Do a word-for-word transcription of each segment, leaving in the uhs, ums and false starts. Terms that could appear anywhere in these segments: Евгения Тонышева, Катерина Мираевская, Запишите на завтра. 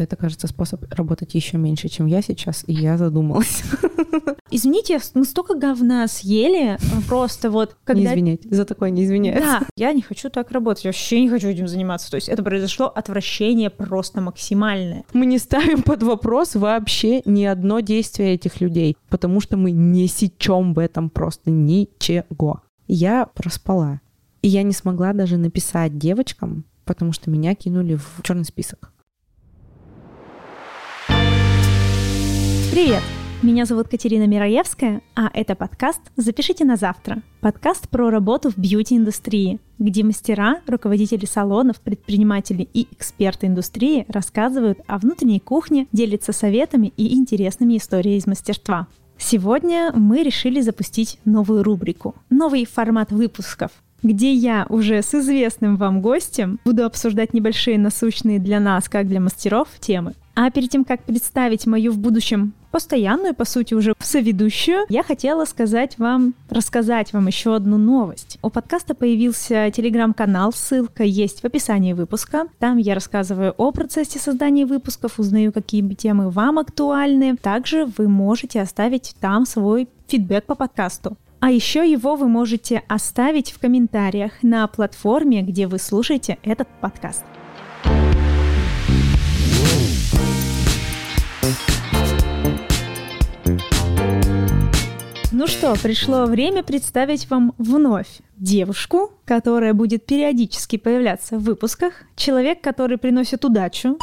Это, кажется, способ работать еще меньше, чем я сейчас, и я задумалась. Извините, мы столько говна съели, просто вот... Когда... Не извинять, за такое не извиняюсь. Да, я не хочу так работать, я вообще не хочу этим заниматься. То есть это произошло отвращение просто максимальное. Мы не ставим под вопрос вообще ни одно действие этих людей, потому что мы не сечем в этом просто ничего. Я проспала, и я не смогла даже написать девочкам, потому что меня кинули в черный список. Привет! Меня зовут Катерина Мираевская, а это подкаст «Запишите на завтра». Подкаст про работу в бьюти-индустрии, где мастера, руководители салонов, предприниматели и эксперты индустрии рассказывают о внутренней кухне, делятся советами и интересными историями из мастерства. Сегодня мы решили запустить новую рубрику, новый формат выпусков, где я уже с известным вам гостем буду обсуждать небольшие насущные для нас, как для мастеров, темы. А перед тем, как представить мою в будущем постоянную, по сути, уже соведущую, я хотела сказать вам, рассказать вам еще одну новость. У подкаста появился телеграм-канал, ссылка есть в описании выпуска. Там я рассказываю о процессе создания выпусков, узнаю, какие темы вам актуальны. Также вы можете оставить там свой фидбэк по подкасту. А еще его вы можете оставить в комментариях на платформе, где вы слушаете этот подкаст. Ну что, пришло время представить вам вновь девушку, которая будет периодически появляться в выпусках, человек, который приносит удачу.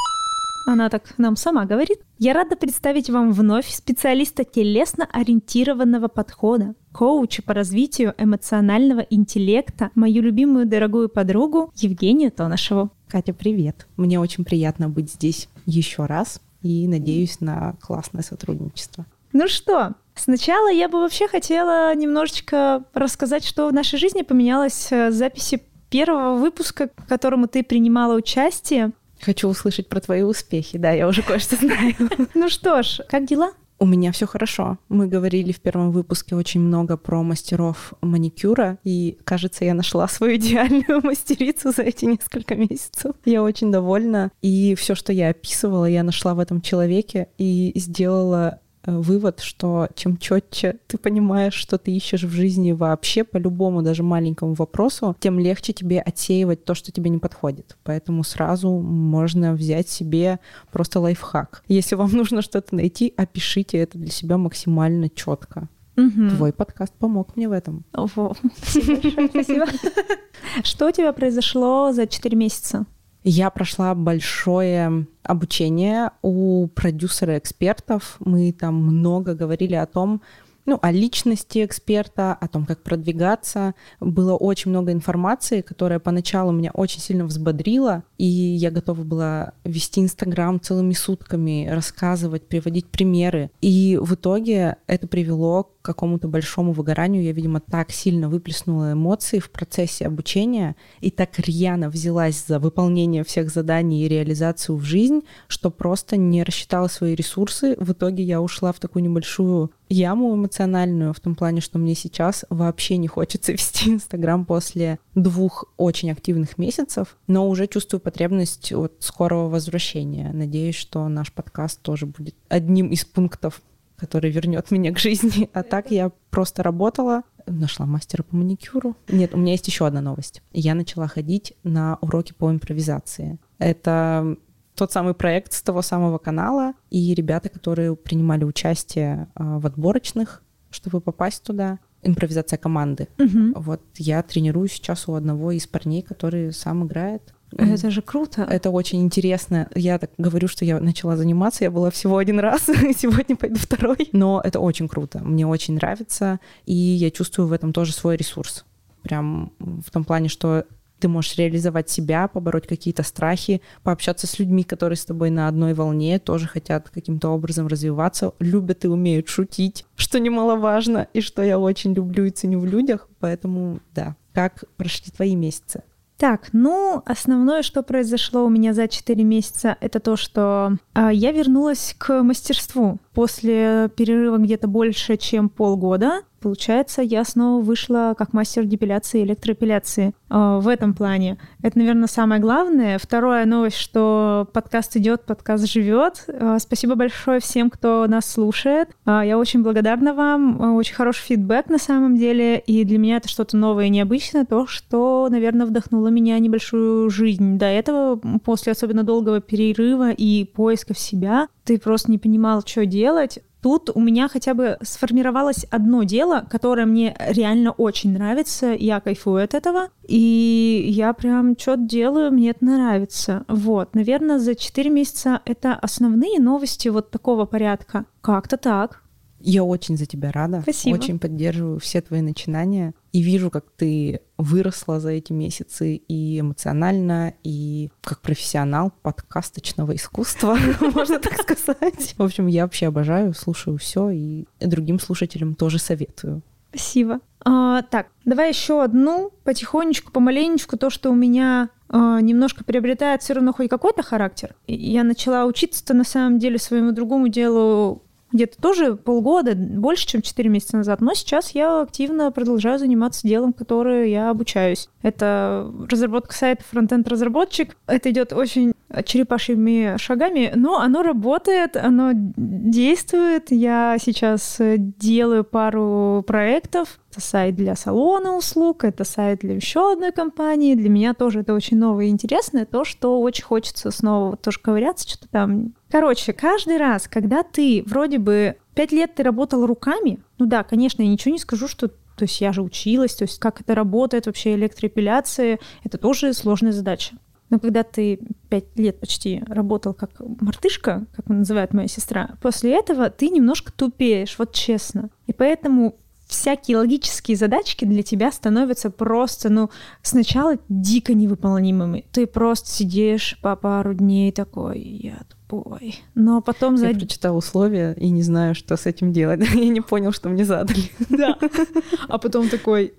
Она так нам сама говорит. Я рада представить вам вновь специалиста телесно-ориентированного подхода, коуча по развитию эмоционального интеллекта, мою любимую дорогую подругу Евгению Тонышеву. Катя, привет. Мне очень приятно быть здесь еще раз и надеюсь на классное сотрудничество. Ну что, сначала я бы вообще хотела немножечко рассказать, что в нашей жизни поменялось с записи первого выпуска, к которому ты принимала участие. Хочу услышать про твои успехи, да, я уже кое-что знаю. Ну что ж, как дела? У меня все хорошо. Мы говорили в первом выпуске очень много про мастеров маникюра, и, кажется, я нашла свою идеальную мастерицу за эти несколько месяцев. Я очень довольна, и все, что я описывала, я нашла в этом человеке и сделала... вывод, что чем четче ты понимаешь, что ты ищешь в жизни вообще по любому даже маленькому вопросу, тем легче тебе отсеивать то, что тебе не подходит. Поэтому сразу можно взять себе просто лайфхак. Если вам нужно что-то найти, опишите это для себя максимально четко. Угу. Твой подкаст помог мне в этом. Ого, спасибо большое, спасибо. Что у тебя произошло за четыре месяца? Я прошла большое обучение у продюсера-экспертов. Мы там много говорили о том, ну, о личности эксперта, о том, как продвигаться. Было очень много информации, которая поначалу меня очень сильно взбодрила, и я готова была вести Инстаграм целыми сутками, рассказывать, приводить примеры. И в итоге это привело к какому-то большому выгоранию. Я, видимо, так сильно выплеснула эмоции в процессе обучения и так рьяно взялась за выполнение всех заданий и реализацию в жизнь, что просто не рассчитала свои ресурсы. В итоге я ушла в такую небольшую яму эмоциональную, в том плане, что мне сейчас вообще не хочется вести Инстаграм после двух очень активных месяцев, но уже чувствую потребность от скорого возвращения. Надеюсь, что наш подкаст тоже будет одним из пунктов, который вернет меня к жизни. А так я просто работала, нашла мастера по маникюру. Нет, у меня есть еще одна новость. Я начала ходить на уроки по импровизации. Это тот самый проект с того самого канала. И ребята, которые принимали участие в отборочных, чтобы попасть туда. Импровизация команды. Угу. Вот я тренируюсь сейчас у одного из парней, который сам играет. Это же круто. Это очень интересно. Я так говорю, что я начала заниматься. Я была всего один раз, сегодня пойду второй. Но это очень круто. Мне очень нравится. И я чувствую в этом тоже свой ресурс. Прям в том плане, что ты можешь реализовать себя, побороть какие-то страхи, пообщаться с людьми, которые с тобой на одной волне, тоже хотят каким-то образом развиваться, любят и умеют шутить, что немаловажно, и что я очень люблю и ценю в людях. Поэтому да, как прошли твои месяцы? Так, ну, основное, что произошло у меня за четыре месяца, это то, что э, я вернулась к мастерству после перерыва где-то больше, чем полгода. получается, я снова вышла как мастер депиляции и электроэпиляции э, в этом плане. Это, наверное, самое главное. Вторая новость, что подкаст идет, подкаст живет. Э, спасибо большое всем, кто нас слушает. Э, я очень благодарна вам. Э, очень хороший фидбэк на самом деле. И для меня это что-то новое и необычное, то, что, наверное, вдохнуло меня небольшую жизнь. До этого, после особенно долгого перерыва и поиска в себя, ты просто не понимал, что делать. Тут у меня хотя бы сформировалось одно дело, которое мне реально очень нравится, я кайфую от этого, и я прям что-то делаю, мне это нравится. Вот, наверное, за четыре месяца это основные новости вот такого порядка. Как-то так. Я очень за тебя рада. Спасибо. Очень поддерживаю все твои начинания. И вижу, как ты выросла за эти месяцы и эмоционально, и как профессионал подкасточного искусства, можно так сказать. В общем, я вообще обожаю, слушаю все и другим слушателям тоже советую. Спасибо. А, так, давай еще одну, потихонечку, помаленечку, то, что у меня а, немножко приобретает все равно хоть какой-то характер. Я начала учиться-то на самом деле своему другому делу где-то тоже полгода, больше, чем четыре месяца назад. Но сейчас я активно продолжаю заниматься делом, которое я обучаюсь. Это разработка сайта, фронтенд-разработчик. Это идет очень черепашьими шагами, но оно работает, оно действует. Я сейчас делаю пару проектов. Это сайт для салона услуг, это сайт для еще одной компании. Для меня тоже это очень новое и интересное, то, что очень хочется снова тоже ковыряться, что-то там. Короче, каждый раз, когда ты вроде бы пять лет ты работал руками, ну да, конечно, я ничего не скажу, что... То есть я же училась, то есть как это работает вообще электроэпиляция, это тоже сложная задача. Но когда ты пять лет почти работал как мартышка, как называет моя сестра, после этого ты немножко тупеешь, вот честно. И поэтому... всякие логические задачки для тебя становятся просто, ну, сначала дико невыполнимыми. Ты просто сидишь по пару дней такой, я тупой. Но потом... Я прочитала условия и не знаю, что с этим делать. Я не понял, что мне задали. Да. А потом такой...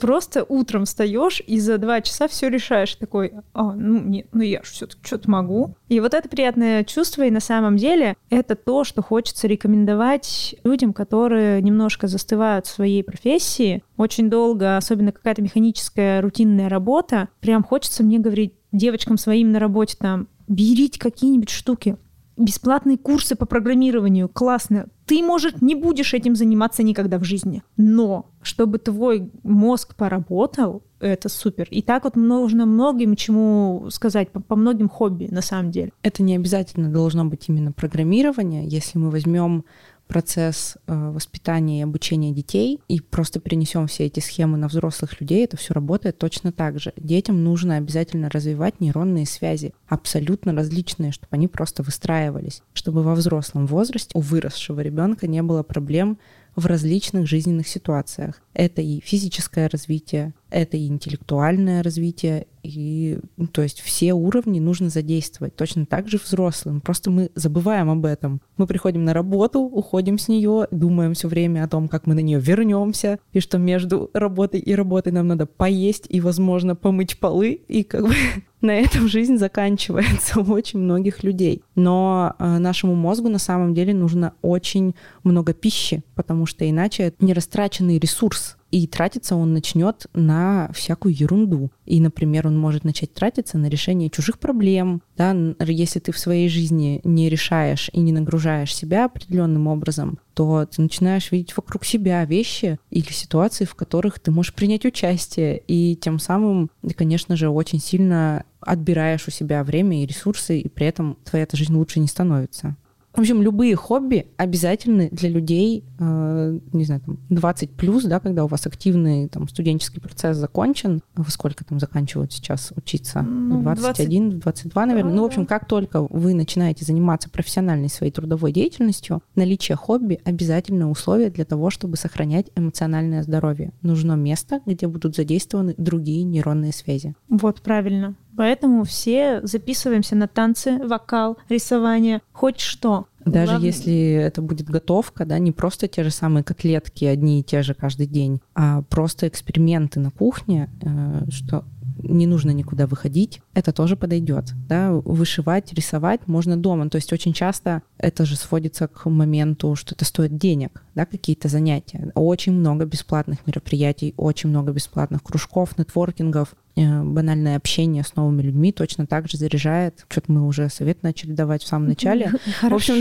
Просто утром встаешь и за два часа все решаешь. Такой, а, ну нет, ну я же все-таки что-то могу. И вот это приятное чувство, и на самом деле это то, что хочется рекомендовать людям, которые немножко застывают в своей профессии. Очень долго, особенно какая-то механическая рутинная работа, прям хочется мне говорить девочкам своим на работе там, берите какие-нибудь штуки. Бесплатные курсы по программированию, классно. Ты, может, не будешь этим заниматься никогда в жизни, но чтобы твой мозг поработал, это супер. И так вот нужно многим чему сказать, по, по многим хобби, на самом деле. Это не обязательно должно быть именно программирование. Если мы возьмем процесс воспитания и обучения детей и просто перенесем все эти схемы на взрослых людей, это все работает точно так же. Детям нужно обязательно развивать нейронные связи, абсолютно различные, чтобы они просто выстраивались, чтобы во взрослом возрасте у выросшего ребенка не было проблем в различных жизненных ситуациях. Это и физическое развитие, это и интеллектуальное развитие, и, ну, то есть все уровни нужно задействовать. Точно так же взрослым. Просто мы забываем об этом. Мы приходим на работу, уходим с нее, думаем все время о том, как мы на нее вернемся, и что между работой и работой нам надо поесть и, возможно, помыть полы, и как бы на этом жизнь заканчивается у очень многих людей. Но нашему мозгу на самом деле нужно очень много пищи, потому что иначе это нерастраченный ресурс. И тратиться он начнет на всякую ерунду. И, например, он может начать тратиться на решение чужих проблем. Да? Если ты в своей жизни не решаешь и не нагружаешь себя определенным образом, то ты начинаешь видеть вокруг себя вещи или ситуации, в которых ты можешь принять участие. И тем самым ты, конечно же, очень сильно отбираешь у себя время и ресурсы, и при этом твоя эта жизнь лучше не становится. В общем, любые хобби обязательны для людей, э, не знаю, там, двадцать плюс, да, когда у вас активный там, студенческий процесс закончен. Во сколько там заканчивают сейчас учиться? В двадцать один, в двадцать два, наверное. Да, ну, в общем, как только вы начинаете заниматься профессиональной своей трудовой деятельностью, наличие хобби обязательное условие для того, чтобы сохранять эмоциональное здоровье. Нужно место, где будут задействованы другие нейронные связи. Вот, правильно. Поэтому все записываемся на танцы, вокал, рисование, хоть что. Даже главное, если это будет готовка, да, не просто те же самые котлетки, одни и те же каждый день, а просто эксперименты на кухне, что не нужно никуда выходить, это тоже подойдет. Да? Вышивать, рисовать можно дома. То есть очень часто это же сводится к моменту, что это стоит денег, да, какие-то занятия. Очень много бесплатных мероприятий, очень много бесплатных кружков, нетворкингов. Банальное общение с новыми людьми точно так же заряжает. Что-то мы уже совет начали давать в самом начале. Хорошо.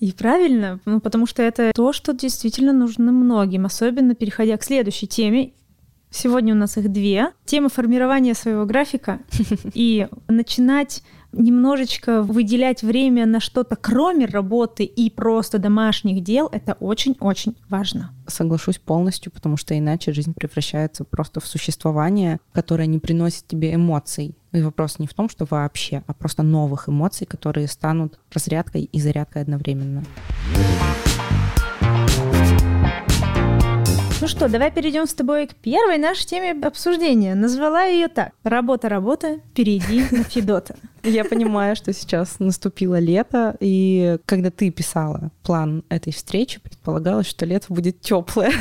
И правильно, ну, потому что это то, что действительно нужно многим, особенно переходя к следующей теме. Сегодня у нас их две. Тема формирования своего графика и начинать немножечко выделять время на что-то, кроме работы и просто домашних дел, это очень-очень важно. Соглашусь полностью, потому что иначе жизнь превращается просто в существование, которое не приносит тебе эмоций. И вопрос не в том, что вообще, а просто новых эмоций, которые станут разрядкой и зарядкой одновременно. Ну что, давай перейдем с тобой к первой нашей теме обсуждения. Назвала ее так. Работа-работа, перейди на Федота. Я понимаю, что сейчас наступило лето, и когда ты писала план этой встречи, предполагалось, что лето будет теплое,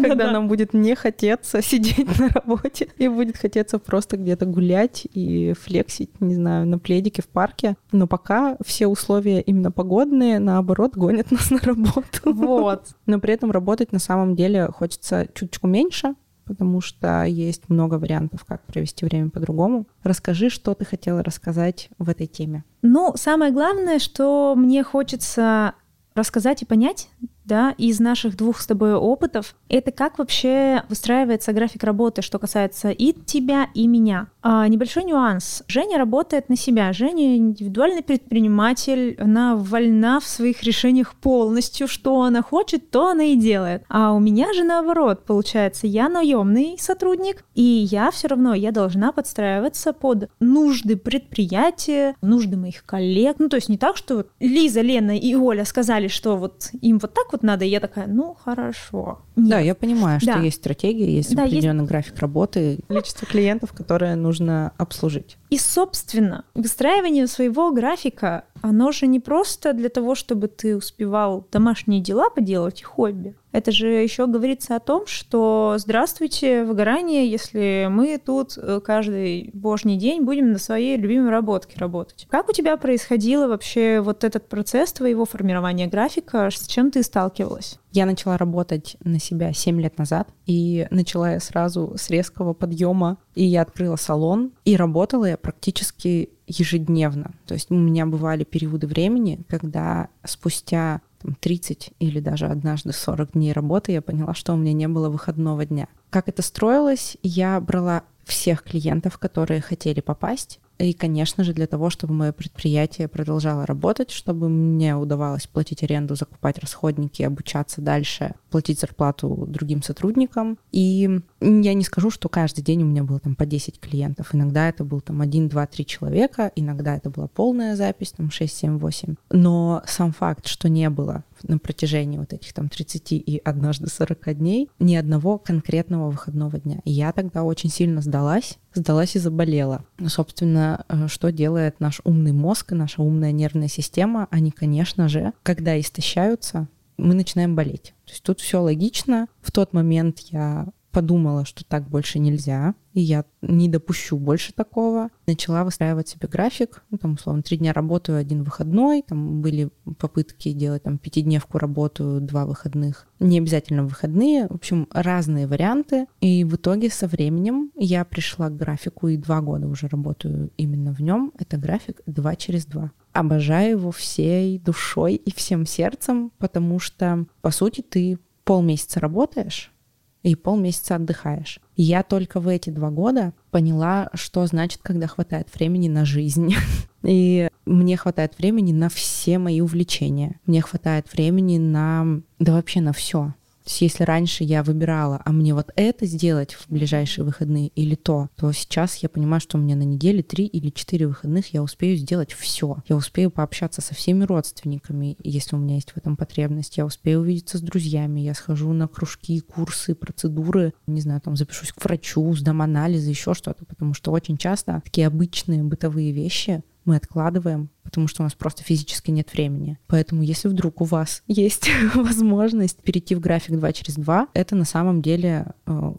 когда нам будет не хотеться сидеть на работе, и будет хотеться просто где-то гулять и флексить, не знаю, на пледике в парке. Но пока все условия именно погодные, наоборот, гонят нас на работу. Вот. Но при этом работать на самом деле хочется чуточку меньше, потому что есть много вариантов, как провести время по-другому. Расскажи, что ты хотела рассказать в этой теме. Ну, самое главное, что мне хочется рассказать и понять, да, из наших двух с тобой опытов, это как вообще выстраивается график работы, что касается и тебя, и меня. А небольшой нюанс. Женя работает на себя. Женя индивидуальный предприниматель, она вольна в своих решениях полностью, что она хочет, то она и делает. А у меня же наоборот, получается, я наемный сотрудник, и я все равно, я должна подстраиваться под нужды предприятия, нужды моих коллег. Ну, то есть не так, что вот Лиза, Лена и Оля сказали, что вот им вот так вот надо, и я такая, ну, хорошо. Нет. Да, я понимаю, что да. Есть стратегия, есть да, определенный есть... график работы, количество клиентов, которые нужно обслужить. И, собственно, выстраивание своего графика, оно же не просто для того, чтобы ты успевал домашние дела поделать и хобби. Это же еще говорится о том, что здравствуйте, выгорание, если мы тут каждый божий день будем на своей любимой работке работать. Как у тебя происходило вообще вот этот процесс твоего формирования графика? С чем ты сталкивалась? Я начала работать на себя семь лет назад, и начала я сразу с резкого подъема, и я открыла салон, и работала я практически ежедневно. То есть у меня бывали периоды времени, когда спустя тридцать или даже однажды сорок дней работы, я поняла, что у меня не было выходного дня. Как это строилось? Я брала всех клиентов, которые хотели попасть. И, конечно же, для того, чтобы мое предприятие продолжало работать, чтобы мне удавалось платить аренду, закупать расходники, обучаться дальше, платить зарплату другим сотрудникам. И я не скажу, что каждый день у меня было там по десять клиентов. Иногда это был там один, два, три человека, иногда это была полная запись, там шесть, семь, восемь. Но сам факт, что не было на протяжении вот этих там тридцати и однажды сорока дней ни одного конкретного выходного дня. И я тогда очень сильно сдалась, сдалась и заболела. Собственно, что делает наш умный мозг и наша умная нервная система? Они, конечно же, когда истощаются, мы начинаем болеть. То есть тут все логично. В тот момент я подумала, что так больше нельзя, и я не допущу больше такого. Начала выстраивать себе график, ну, там, условно, три дня работаю, один выходной, там были попытки делать там пятидневку работу, два выходных, не обязательно выходные, в общем, разные варианты, и в итоге со временем я пришла к графику, и два года уже работаю именно в нем, это график два через два. Обожаю его всей душой и всем сердцем, потому что, по сути, ты полмесяца работаешь, и полмесяца отдыхаешь. Я только в эти два года поняла, что значит, когда хватает времени на жизнь. И мне хватает времени на все мои увлечения. Мне хватает времени на... да вообще на все. То есть если раньше я выбирала, а мне вот это сделать в ближайшие выходные или то, то сейчас я понимаю, что у меня на неделе три или четыре выходных я успею сделать все. Я успею пообщаться со всеми родственниками, если у меня есть в этом потребность. Я успею увидеться с друзьями, я схожу на кружки, курсы, процедуры, не знаю, там запишусь к врачу, сдам анализы, еще что-то, потому что очень часто такие обычные бытовые вещи мы откладываем, потому что у нас просто физически нет времени. Поэтому если вдруг у вас есть возможность перейти в график два через два, это на самом деле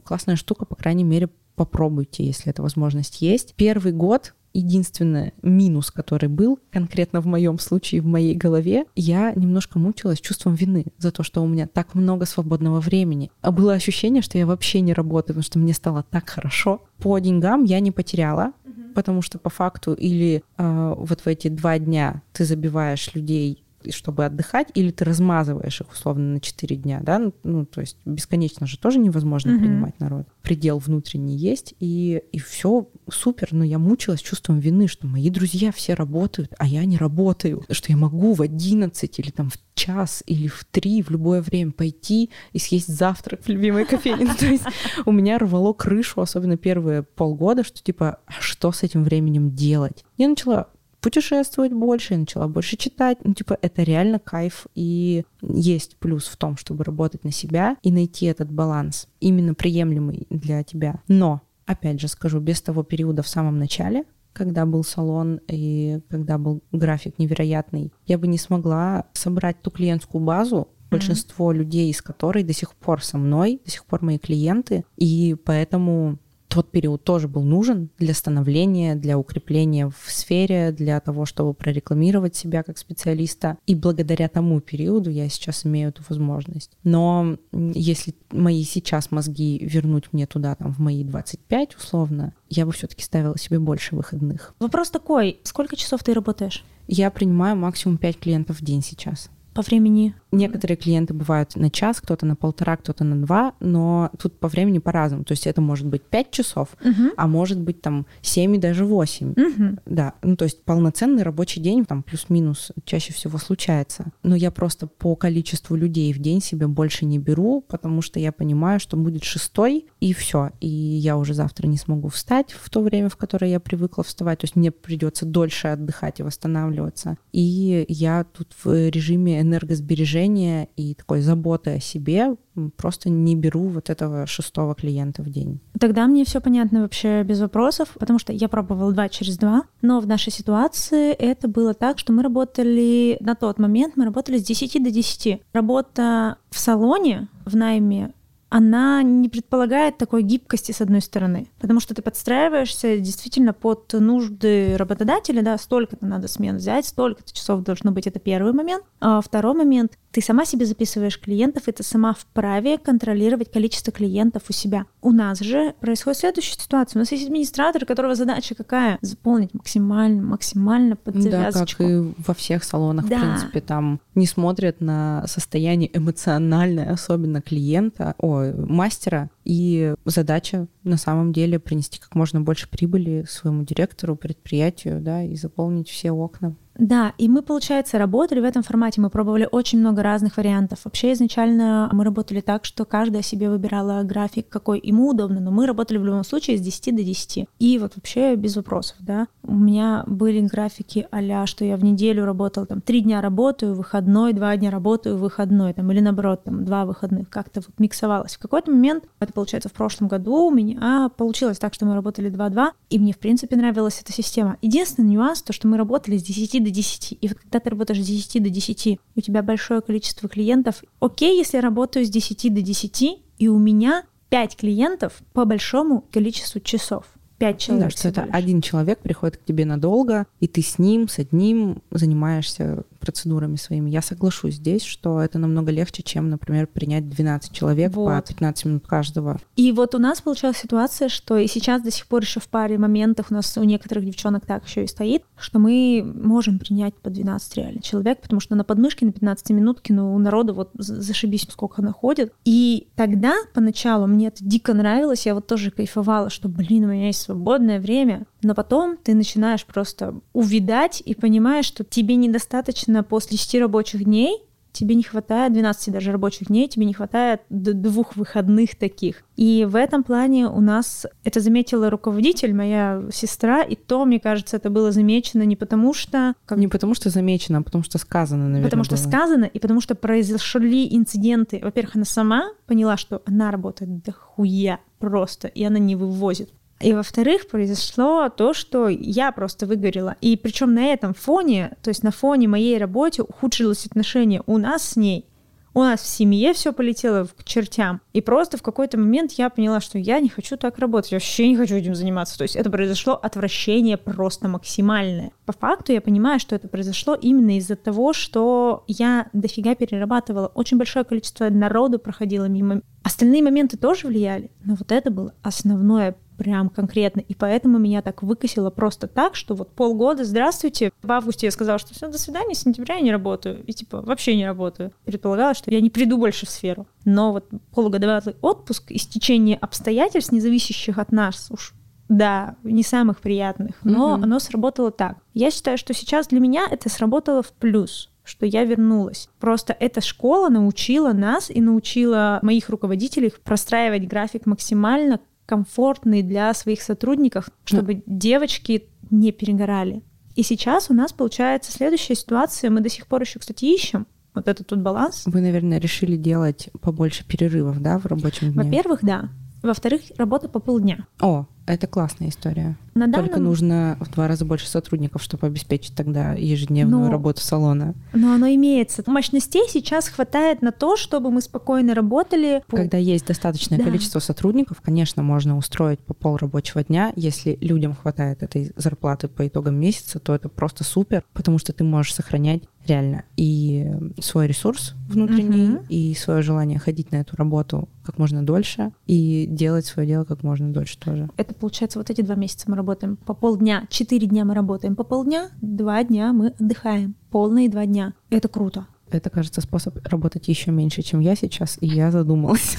классная штука, по крайней мере, попробуйте, если эта возможность есть. Первый год, единственный минус, который был, конкретно в моем случае, в моей голове, я немножко мучилась чувством вины за то, что у меня так много свободного времени. А было ощущение, что я вообще не работаю, потому что мне стало так хорошо. По деньгам я не потеряла, угу. потому что по факту или э, вот в эти два дня ты забиваешь людей, чтобы отдыхать, или ты размазываешь их условно на четыре дня, да, ну, то есть бесконечно же тоже невозможно mm-hmm. принимать народ. Предел внутренний есть, и, и все супер, но я мучилась чувством вины, что мои друзья все работают, а я не работаю, что я могу в одиннадцать или там в час или в три в любое время пойти и съесть завтрак в любимой кофейне. То есть у меня рвало крышу, особенно первые полгода, что типа, что с этим временем делать? Я начала путешествовать больше, я начала больше читать. Ну, типа, это реально кайф. И есть плюс в том, чтобы работать на себя и найти этот баланс, именно приемлемый для тебя. Но, опять же скажу, без того периода в самом начале, когда был салон и когда был график невероятный, я бы не смогла собрать ту клиентскую базу, большинство mm-hmm. людей из которой до сих пор со мной, до сих пор мои клиенты. И поэтому... тот период тоже был нужен для становления, для укрепления в сфере, для того, чтобы прорекламировать себя как специалиста. И благодаря тому периоду я сейчас имею эту возможность. Но если мои сейчас мозги вернуть мне туда, там, в мои двадцать пять условно, я бы все-таки ставила себе больше выходных. Вопрос такой, сколько часов ты работаешь? Я принимаю максимум пять клиентов в день сейчас. По времени? Некоторые клиенты бывают на час, кто-то на полтора, кто-то на два, но тут по времени по-разному. То есть это может быть пять часов, uh-huh. а может быть там семь и даже восемь. Uh-huh. Да, ну то есть полноценный рабочий день там плюс-минус чаще всего случается. Но я просто по количеству людей в день себе больше не беру, потому что я понимаю, что будет шестой, и все. И я уже завтра не смогу встать в то время, в которое я привыкла вставать. То есть мне придется дольше отдыхать и восстанавливаться. И я тут в режиме энергосбережения и такой заботы о себе просто не беру вот этого шестого клиента в день. Тогда мне все понятно вообще без вопросов, потому что я пробовала два через два, но в нашей ситуации это было так, что мы работали на тот момент, мы работали с десяти до десяти. Работа в салоне, в найме, она не предполагает такой гибкости, с одной стороны, потому что ты подстраиваешься действительно под нужды работодателя, да, столько-то надо смен взять, столько-то часов должно быть, это первый момент. А второй момент, ты сама себе записываешь клиентов, и ты сама вправе контролировать количество клиентов у себя. У нас же происходит следующая ситуация, у нас есть администратор, которого задача какая? Заполнить максимально, максимально под завязочку. Да, как и во всех салонах, да. В принципе, там не смотрят на состояние эмоциональное, особенно клиента, о, мастера, и задача на самом деле принести как можно больше прибыли своему директору, предприятию, да, и заполнить все окна. Да, и мы, получается, работали в этом формате, мы пробовали очень много разных вариантов. Вообще изначально мы работали так, что каждая себе выбирала график, какой ему удобно, но мы работали в любом случае с десяти до десяти. И вот вообще без вопросов, да. У меня были графики а-ля, что я в неделю работала, там, три дня работаю, выходной, два дня работаю, выходной, там, или наоборот, там, два выходных, как-то вот миксовалось. В какой-то момент, это, получается, в прошлом году у меня получилось так, что мы работали два-два, и мне, в принципе, нравилась эта система. Единственный нюанс, то, что мы работали с десяти до десяти. И вот когда ты работаешь с десяти до десяти, у тебя большое количество клиентов. Окей, если я работаю с десяти до десяти, и у меня пять клиентов по большому количеству часов. пять человек. Да, что это один человек приходит к тебе надолго, и ты с ним, с одним занимаешься процедурами своими. Я соглашусь здесь, что это намного легче, чем, например, принять двенадцать человек вот. По пятнадцать минут каждого. И вот у нас получилась ситуация, что и сейчас до сих пор еще в паре моментов у нас у некоторых девчонок так еще и стоит, что мы можем принять по двенадцать реально человек, потому что на подмышке на пятнадцатиминутке, ну, у народа вот зашибись, сколько она ходит. И тогда поначалу мне это дико нравилось, я вот тоже кайфовала, что, блин, у меня есть свободное время, но потом ты начинаешь просто увидать и понимаешь, что тебе недостаточно после шести рабочих дней, тебе не хватает двенадцати даже рабочих дней, тебе не хватает двух выходных таких. И в этом плане у нас это заметила руководитель, моя сестра, и то, мне кажется, это было замечено не потому что... Как... Не потому что замечено, а потому что сказано, наверное. Потому что было. сказано, и потому что произошли инциденты. Во-первых, она сама поняла, что она работает до хуя просто, и она не вывозит. И, во-вторых, произошло то, что я просто выгорела. И причем на этом фоне, то есть на фоне моей работы ухудшилось отношение у нас с ней. у нас в семье все полетело к чертям. И просто в какой-то момент я поняла, что я не хочу так работать, я вообще не хочу этим заниматься. То есть это произошло отвращение просто максимальное. По факту я понимаю, что это произошло именно из-за того, что я дофига перерабатывала. Очень большое количество народу проходило мимо. Остальные моменты тоже влияли, но вот это было основное прям конкретно. И поэтому меня так выкосило просто так, что вот полгода, здравствуйте. В августе я сказала, что все, до свидания, с сентября я не работаю. И типа вообще не работаю. Предполагалось, что я не приду больше в сферу. Но вот полугодовалый отпуск и стечение обстоятельств, не зависящих от нас уж, да, не самых приятных, но mm-hmm. оно сработало так. Я считаю, что сейчас для меня это сработало в плюс, что я вернулась. Просто эта школа научила нас и научила моих руководителей простраивать график максимально комфортный для своих сотрудников, чтобы mm. девочки не перегорали. И сейчас у нас получается следующая ситуация. Мы до сих пор еще, кстати, ищем вот этот тут баланс. Вы, наверное, решили делать побольше перерывов, да, в рабочем дне? Во-первых, да. Во-вторых, работа по полдня. О, это классная история. На Только данном... нужно в два раза больше сотрудников, чтобы обеспечить тогда ежедневную но... работу салона. Но оно имеется. Мощностей сейчас хватает на то, чтобы мы спокойно работали. Когда есть достаточное да. количество сотрудников, конечно, можно устроить по пол рабочего дня. Если людям хватает этой зарплаты по итогам месяца, то это просто супер, потому что ты можешь сохранять реально и свой ресурс внутренний, угу. и свое желание ходить на эту работу как можно дольше, и делать свое дело как можно дольше тоже. Это получается, вот эти два месяца мы работаем по полдня, четыре дня мы работаем по полдня, два дня мы отдыхаем, полные два дня. Это круто. Это, кажется, способ работать еще меньше, чем я сейчас, и я задумалась.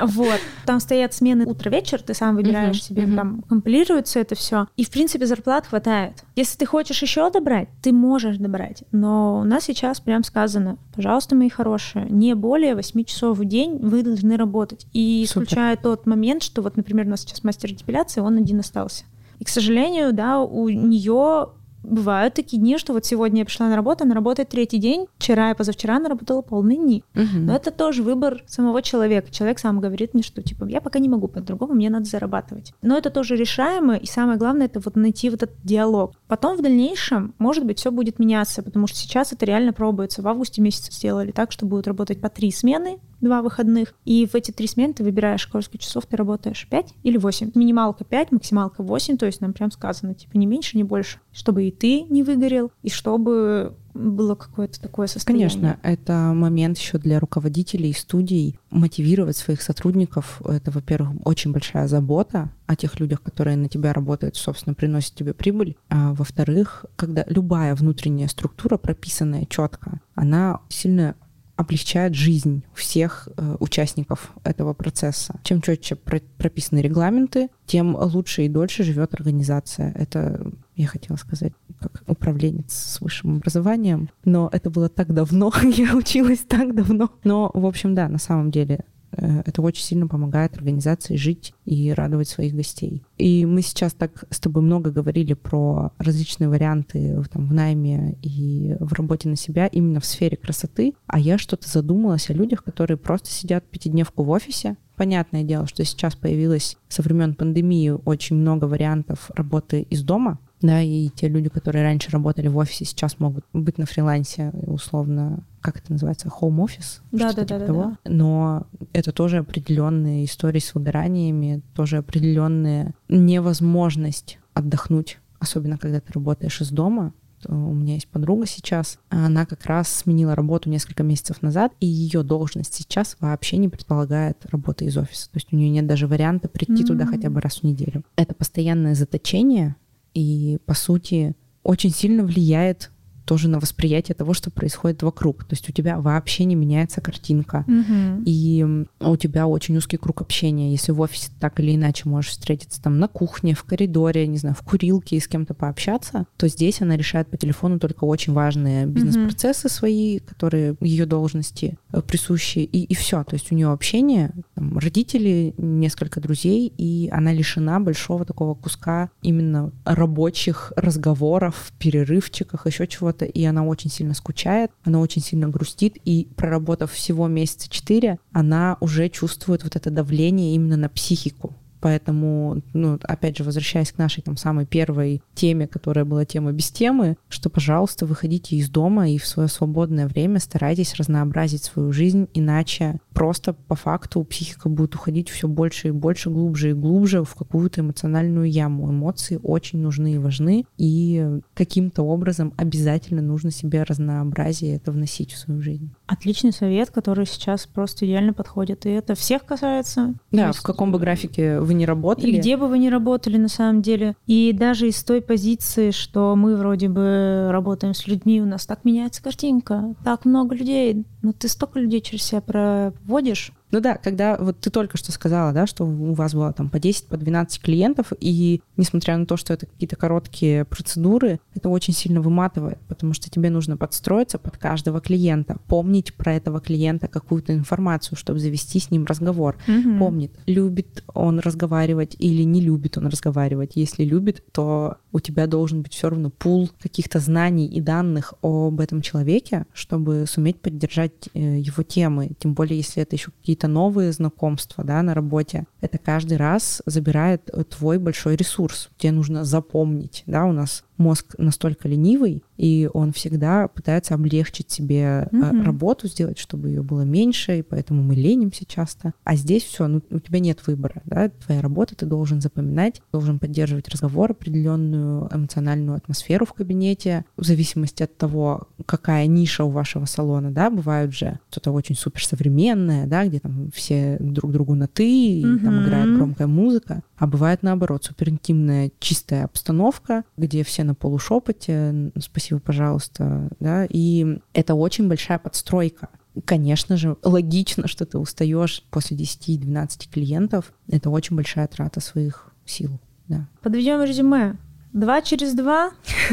Вот. Там стоят смены утро-вечер, ты сам выбираешь uh-huh, себе, uh-huh. там компилируется это все. И, в принципе, зарплат хватает. Если ты хочешь еще добрать, ты можешь добрать. Но у нас сейчас прям сказано, пожалуйста, мои хорошие, не более восьми часов в день вы должны работать. И исключая тот момент, что вот, например, у нас сейчас мастер депиляции, он один остался. И, к сожалению, да, у нее... Бывают такие дни, что вот сегодня я пришла на работу, она работает третий день, вчера и позавчера она работала полные дни. Угу. Но это тоже выбор самого человека. Человек сам говорит мне, что типа я пока не могу по-другому, мне надо зарабатывать. Но это тоже решаемо, и самое главное, это вот найти вот этот диалог. Потом в дальнейшем, может быть, все будет меняться, потому что сейчас это реально пробуется. В августе месяце сделали так, что будут работать по три смены, два выходных, и в эти три смены ты выбираешь, сколько часов ты работаешь, пять или восемь. Минималка пять, максималка восемь, то есть нам прям сказано, типа, не меньше, не больше, чтобы и ты не выгорел, и чтобы было какое-то такое состояние. Конечно, это момент еще для руководителей студий мотивировать своих сотрудников. Это, во-первых, очень большая забота о тех людях, которые на тебя работают, собственно, приносят тебе прибыль. А во-вторых, когда любая внутренняя структура, прописанная четко, она сильно облегчает жизнь всех э, участников этого процесса. Чем четче про- прописаны регламенты, тем лучше и дольше живет организация. Это, я хотела сказать, как управленец с высшим образованием, но это было так давно, я училась так давно. Но, в общем, да, на самом деле э, это очень сильно помогает организации жить и радовать своих гостей. И мы сейчас так с тобой много говорили про различные варианты там, в найме и в работе на себя именно в сфере красоты, а я что-то задумалась о людях, которые просто сидят пятидневку в офисе. Понятное дело, что сейчас появилось со времен пандемии очень много вариантов работы из дома, да, и те люди, которые раньше работали в офисе, сейчас могут быть на фрилансе, условно, как это называется, home office, да, что-то да, типа да, того. Да, да. Но это тоже определенные истории с выгораниями, тоже определенная невозможность отдохнуть, особенно когда ты работаешь из дома. У меня есть подруга сейчас, она как раз сменила работу несколько месяцев назад, и ее должность сейчас вообще не предполагает работы из офиса. То есть у нее нет даже варианта прийти mm-hmm. туда хотя бы раз в неделю. Это постоянное заточение, и, по сути, очень сильно влияет тоже на восприятие того, что происходит вокруг. То есть у тебя вообще не меняется картинка. Угу. И у тебя очень узкий круг общения. Если в офисе так или иначе можешь встретиться там на кухне, в коридоре, не знаю, в курилке и с кем-то пообщаться, то здесь она решает по телефону только очень важные бизнес-процессы угу. свои, которые ее должности присущи, и, и все. То есть у нее общение, там, родители, несколько друзей, и она лишена большого такого куска именно рабочих разговоров, перерывчиках, еще чего-то. И она очень сильно скучает, она очень сильно грустит, и проработав всего месяца четыре, она уже чувствует вот это давление именно на психику. Поэтому, ну, опять же, возвращаясь к нашей там самой первой теме, которая была тема без темы, что, пожалуйста, выходите из дома и в свое свободное время старайтесь разнообразить свою жизнь, иначе просто по факту психика будет уходить все больше и больше, глубже и глубже в какую-то эмоциональную яму. Эмоции очень нужны и важны, и каким-то образом обязательно нужно себе разнообразие это вносить в свою жизнь. Отличный совет, который сейчас просто идеально подходит, и это всех касается. Да, есть... в каком бы графике вы не работали. И где бы вы не работали, на самом деле. И даже из той позиции, что мы вроде бы работаем с людьми, у нас так меняется картинка, так много людей, но ты столько людей через себя проводишь. Ну да, когда вот ты только что сказала, да, что у вас было там по десять, по двенадцать клиентов, и несмотря на то, что это какие-то короткие процедуры, это очень сильно выматывает, потому что тебе нужно подстроиться под каждого клиента, помнить про этого клиента какую-то информацию, чтобы завести с ним разговор. Угу. Помнит, любит он разговаривать или не любит он разговаривать. Если любит, то у тебя должен быть все равно пул каких-то знаний и данных об этом человеке, чтобы суметь поддержать его темы, тем более если это еще какие-то новые знакомства, да, на работе, это каждый раз забирает твой большой ресурс. Тебе нужно запомнить, да, у нас мозг настолько ленивый, и он всегда пытается облегчить себе mm-hmm. работу, сделать, чтобы ее было меньше, и поэтому мы ленимся часто. А здесь все, ну, у тебя нет выбора, да, твоя работа, ты должен запоминать, должен поддерживать разговор, определенную эмоциональную атмосферу в кабинете, в зависимости от того, какая ниша у вашего салона, да, бывают же что-то очень суперсовременное, да, где там все друг другу на «ты», и mm-hmm. там играет громкая музыка, а бывает наоборот, суперинтимная чистая обстановка, где все на полушепоте, спасибо, пожалуйста, да, и это очень большая подстройка. Конечно же, логично, что ты устаешь после десяти-двенадцати клиентов, это очень большая трата своих сил, да. Подведем резюме. Два через два,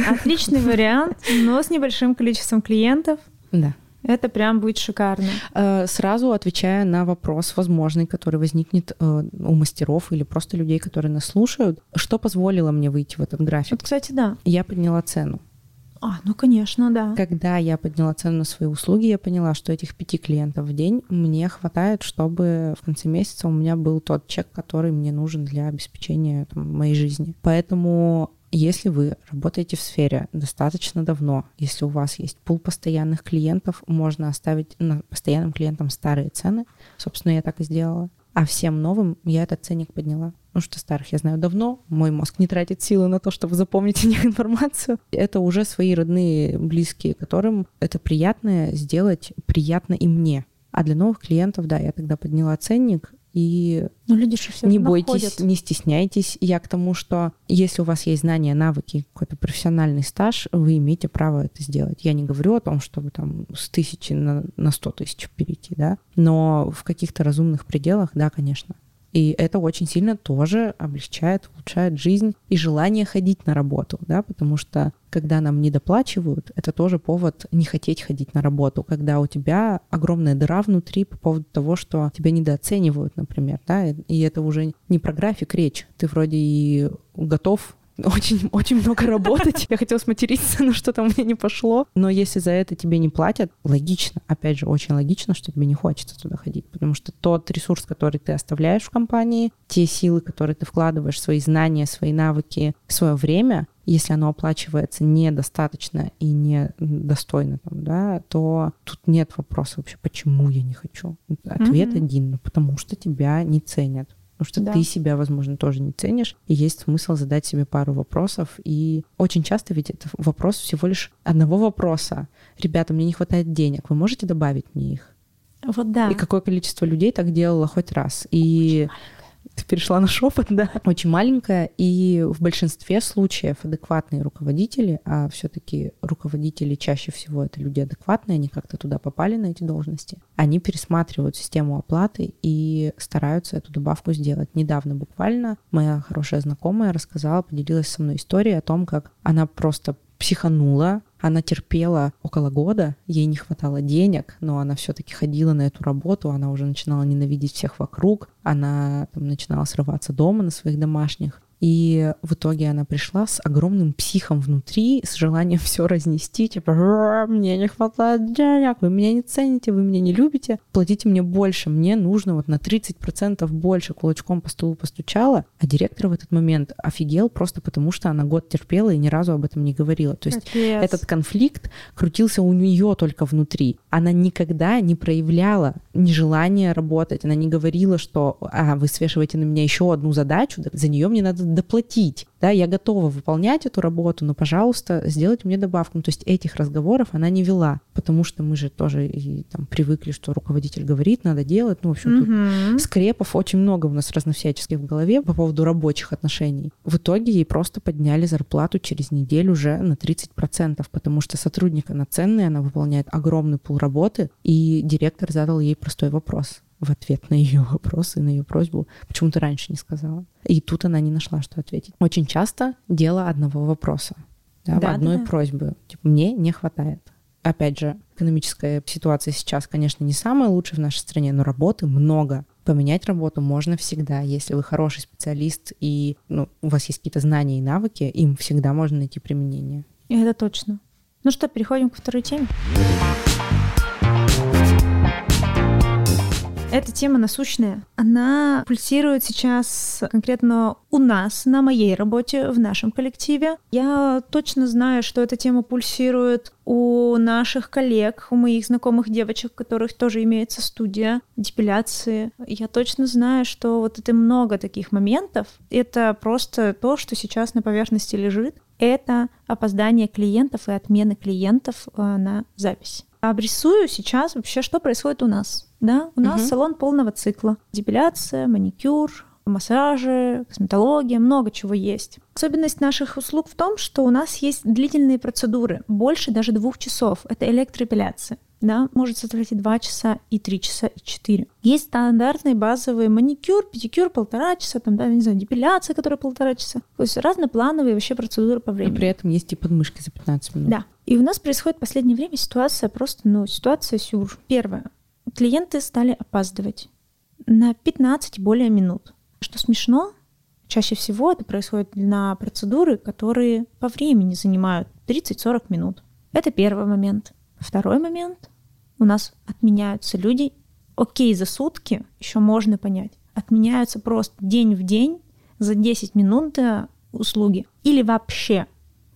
отличный вариант, но с небольшим количеством клиентов. Да. Это прям будет шикарно. Сразу отвечая на вопрос возможный, который возникнет у мастеров или просто людей, которые нас слушают, что позволило мне выйти в этот график? Вот, кстати, да. Я подняла цену. А, ну, конечно, да. Когда я подняла цену на свои услуги, я поняла, что этих пяти клиентов в день мне хватает, чтобы в конце месяца у меня был тот чек, который мне нужен для обеспечения там моей жизни. Поэтому... Если вы работаете в сфере достаточно давно, если у вас есть пул постоянных клиентов, можно оставить на постоянным клиентам старые цены. Собственно, я так и сделала. А всем новым я этот ценник подняла. Ну что старых я знаю давно, мой мозг не тратит силы на то, чтобы запомнить о них информацию. Это уже свои родные, близкие, которым это приятно сделать, приятно и мне. А для новых клиентов, да, я тогда подняла ценник. И ну, люди же все не бойтесь, ходят. Не стесняйтесь. Я к тому, что если у вас есть знания, навыки, какой-то профессиональный стаж, вы имеете право это сделать. Я не говорю о том, чтобы там с тысячи на, на сто тысяч перейти, да, но в каких-то разумных пределах, да, конечно. И это очень сильно тоже облегчает, улучшает жизнь и желание ходить на работу, да, потому что когда нам недоплачивают, это тоже повод не хотеть ходить на работу, когда у тебя огромная дыра внутри по поводу того, что тебя недооценивают, например, да, и это уже не про график речь, ты вроде и готов очень, очень много работать. Я хотела сматериться, но что-то мне не пошло. Но если за это тебе не платят, логично, опять же, очень логично, что тебе не хочется туда ходить, потому что тот ресурс, который ты оставляешь в компании, те силы, которые ты вкладываешь, свои знания, свои навыки, свое время, если оно оплачивается недостаточно и недостойно, там, да, то тут нет вопроса вообще, почему я не хочу. Ответ mm-hmm. один, потому что тебя не ценят. Потому что да. ты себя, возможно, тоже не ценишь, и есть смысл задать себе пару вопросов. И очень часто ведь это вопрос всего лишь одного вопроса. Ребята, мне не хватает денег, вы можете добавить мне их? Вот да. И какое количество людей так делало хоть раз? И ты перешла на шепот, да? Очень маленькая, и в большинстве случаев адекватные руководители, а все-таки руководители чаще всего это люди адекватные, они как-то туда попали на эти должности, они пересматривают систему оплаты и стараются эту добавку сделать. Недавно буквально моя хорошая знакомая рассказала, поделилась со мной историей о том, как она просто психанула, она терпела около года, ей не хватало денег, но она все-таки ходила на эту работу, она уже начинала ненавидеть всех вокруг, она там начинала срываться дома на своих домашних. И в итоге она пришла с огромным психом внутри, с желанием все разнести, типа «мне не хватает денег, вы меня не цените, вы меня не любите, платите мне больше, мне нужно вот на тридцать процентов больше». Кулачком по столу постучала, а директор в этот момент офигел просто потому, что она год терпела и ни разу об этом не говорила. То есть Yes. этот конфликт крутился у нее только внутри. Она никогда не проявляла нежелания работать, она не говорила, что «а, вы свешиваете на меня еще одну задачу, за нее мне надо доплатить, да, я готова выполнять эту работу, но, пожалуйста, сделайте мне добавку». Ну, то есть этих разговоров она не вела, потому что мы же тоже и, там, привыкли, что руководитель говорит, надо делать, ну, в общем, mm-hmm. тут скрепов очень много у нас разновсяческих в голове по поводу рабочих отношений. В итоге ей просто подняли зарплату через неделю уже на тридцать процентов, потому что сотрудник, она ценная, она выполняет огромный пул работы, и директор задал ей простой вопрос в ответ на ее вопросы, на ее просьбу, почему ты раньше не сказала. И тут она не нашла, что ответить. Очень часто дело одного вопроса, да, да, одной да, просьбы. Типа, мне не хватает. Опять же, экономическая ситуация сейчас, конечно, не самая лучшая в нашей стране, но работы много. Поменять работу можно всегда. Если вы хороший специалист и ну, у вас есть какие-то знания и навыки, им всегда можно найти применение. Это точно. Ну что, переходим ко второй теме. Эта тема насущная. Она пульсирует сейчас конкретно у нас, на моей работе, в нашем коллективе. Я точно знаю, что эта тема пульсирует у наших коллег, у моих знакомых девочек, у которых тоже имеется студия депиляции. Я точно знаю, что вот это много таких моментов. Это просто то, что сейчас на поверхности лежит. Это опоздание клиентов и отмены клиентов на запись. Обрисую сейчас вообще, что происходит у нас. Да? У нас угу. салон полного цикла. Депиляция, маникюр, массажи, косметология, много чего есть. Особенность наших услуг в том, что у нас есть длительные процедуры, больше даже двух часов. Это электроэпиляция. Да? Может составлять и два часа, и три часа, и четыре. Есть стандартные базовые маникюр, педикюр, полтора часа, там, да, не знаю, депиляция, которая полтора часа. То есть разноплановые вообще процедуры по времени. Но при этом есть и подмышки за пятнадцать минут. Да. И у нас происходит в последнее время ситуация просто, ну, ситуация сюр. Первое. Клиенты стали опаздывать на пятнадцать и более минут. Что смешно, чаще всего это происходит на процедуры, которые по времени занимают тридцать-сорок минут. Это первый момент. Второй момент. У нас отменяются люди. Окей, за сутки еще можно понять. Отменяются просто день в день за десять минут услуги. Или вообще.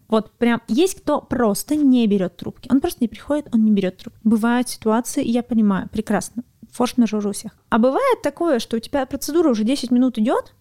Вот прям есть кто просто не берет трубки. Он просто не приходит, он не берет трубки. Бывают ситуации, я понимаю, прекрасно. Форс-мажор у всех. А бывает такое, что у тебя процедура уже десять минут идет,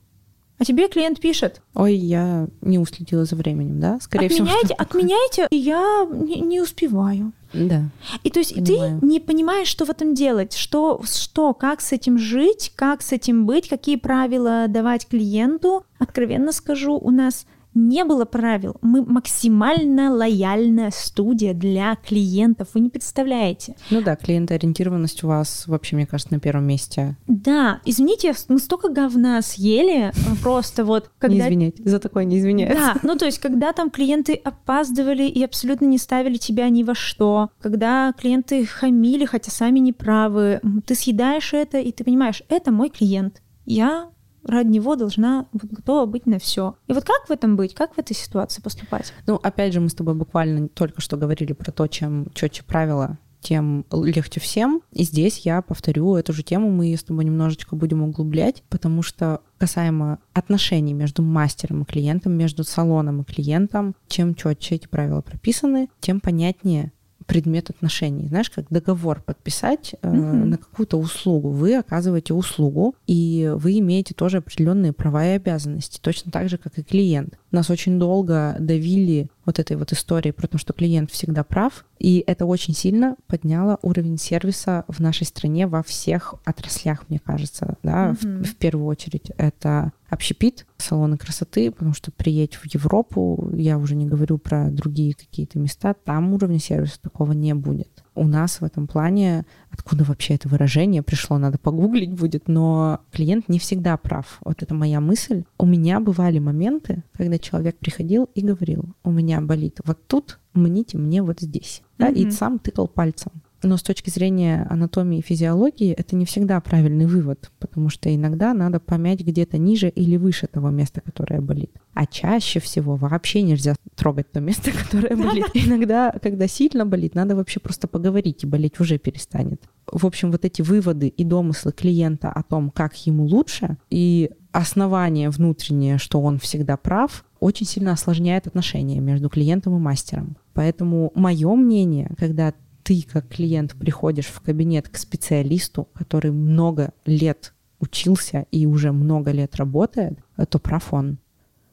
а тебе клиент пишет: ой, я не уследила за временем, да? Скорее отменяйте, всего. Отменяйте, и я не, не успеваю. Да. И то есть понимаю. Ты не понимаешь, что в этом делать, что, что, как с этим жить, как с этим быть, какие правила давать клиенту. Откровенно скажу, у нас не было правил. Мы максимально лояльная студия для клиентов. Вы не представляете. Ну да, клиентоориентированность у вас вообще, мне кажется, на первом месте. Да, извините, мы столько говна съели, просто вот... Когда... Не извиняйтесь, за такое не извиняются. Да, ну то есть, когда там клиенты опаздывали и абсолютно не ставили тебя ни во что, когда клиенты хамили, хотя сами не правы, ты съедаешь это, и ты понимаешь, это мой клиент. Я... ради него должна вот, готова быть на все. И вот как в этом быть? Как в этой ситуации поступать? Ну, опять же, мы с тобой буквально только что говорили про то, чем четче правила, тем легче всем. И здесь я повторю эту же тему, мы ее с тобой немножечко будем углублять, потому что касаемо отношений между мастером и клиентом, между салоном и клиентом, чем четче эти правила прописаны, тем понятнее предмет отношений. Знаешь, как договор подписать э, mm-hmm. на какую-то услугу. Вы оказываете услугу, и вы имеете тоже определенные права и обязанности, точно так же, как и клиент. Нас очень долго давили вот этой вот историей про то, что клиент всегда прав, и это очень сильно подняло уровень сервиса в нашей стране во всех отраслях, мне кажется, да, mm-hmm. в, в первую очередь. Это общепит, салоны красоты, потому что приедь в Европу, я уже не говорю про другие какие-то места, там уровня сервиса такого не будет. У нас в этом плане, откуда вообще это выражение пришло, надо погуглить будет, но клиент не всегда прав. Вот это моя мысль. У меня бывали моменты, когда человек приходил и говорил: у меня болит вот тут, мните мне вот здесь. Да, mm-hmm. и сам тыкал пальцем. Но с точки зрения анатомии и физиологии это не всегда правильный вывод, потому что иногда надо помять где-то ниже или выше того места, которое болит. А чаще всего вообще нельзя трогать то место, которое болит. Иногда, когда сильно болит, надо вообще просто поговорить, и болеть уже перестанет. В общем, вот эти выводы и домыслы клиента о том, как ему лучше, и основание внутреннее, что он всегда прав, очень сильно осложняет отношения между клиентом и мастером. Поэтому мое мнение, когда ты, как клиент, приходишь в кабинет к специалисту, который много лет учился и уже много лет работает, то прав он.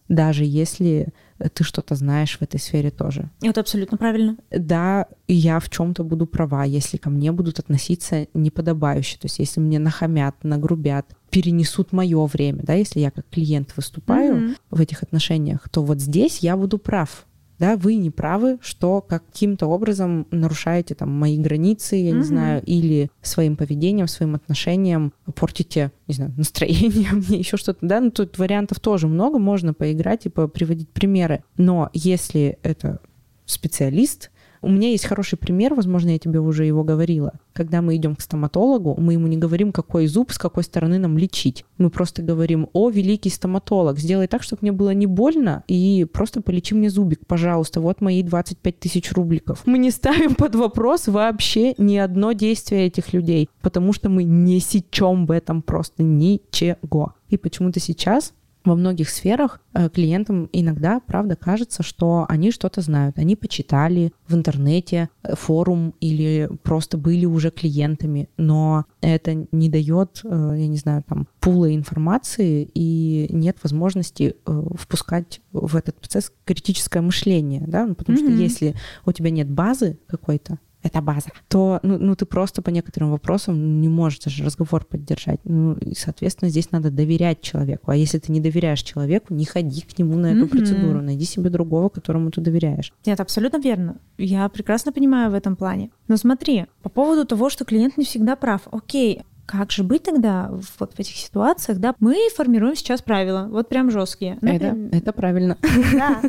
Даже если ты что-то знаешь в этой сфере тоже. Это абсолютно правильно. Да, я в чем-то буду права, если ко мне будут относиться неподобающе. То есть если мне нахамят, нагрубят, перенесут мое время, да, если я как клиент выступаю mm-hmm. в этих отношениях, то вот здесь я буду прав. Да, вы не правы, что каким-то образом нарушаете там мои границы, я mm-hmm. не знаю, или своим поведением, своим отношением портите, не знаю, настроение мне, еще что-то, да, ну тут вариантов тоже много, можно поиграть и приводить примеры, но если это специалист, у меня есть хороший пример, возможно, я тебе уже его говорила. Когда мы идем к стоматологу, мы ему не говорим, какой зуб, с какой стороны нам лечить. Мы просто говорим: о, великий стоматолог, сделай так, чтобы мне было не больно, и просто полечи мне зубик, пожалуйста, вот мои двадцать пять тысяч рубликов. Мы не ставим под вопрос вообще ни одно действие этих людей, потому что мы не сечем в этом просто ничего. И почему-то сейчас во многих сферах клиентам иногда, правда, кажется, что они что-то знают. Они почитали в интернете форум или просто были уже клиентами, но это не дает, я не знаю, там, пула информации, и нет возможности впускать в этот процесс критическое мышление, да, потому mm-hmm. что если у тебя нет базы какой-то, это база, то ну, ну, ты просто по некоторым вопросам не можешь даже разговор поддержать. Ну, и, соответственно, здесь надо доверять человеку. А если ты не доверяешь человеку, не ходи к нему на эту mm-hmm. процедуру. Найди себе другого, которому ты доверяешь. Нет, абсолютно верно. Я прекрасно понимаю в этом плане. Но смотри, по поводу того, что клиент не всегда прав. Окей, как же быть тогда вот в этих ситуациях? Да, мы формируем сейчас правила, вот прям жесткие. Ну, это, прям... это правильно. Да.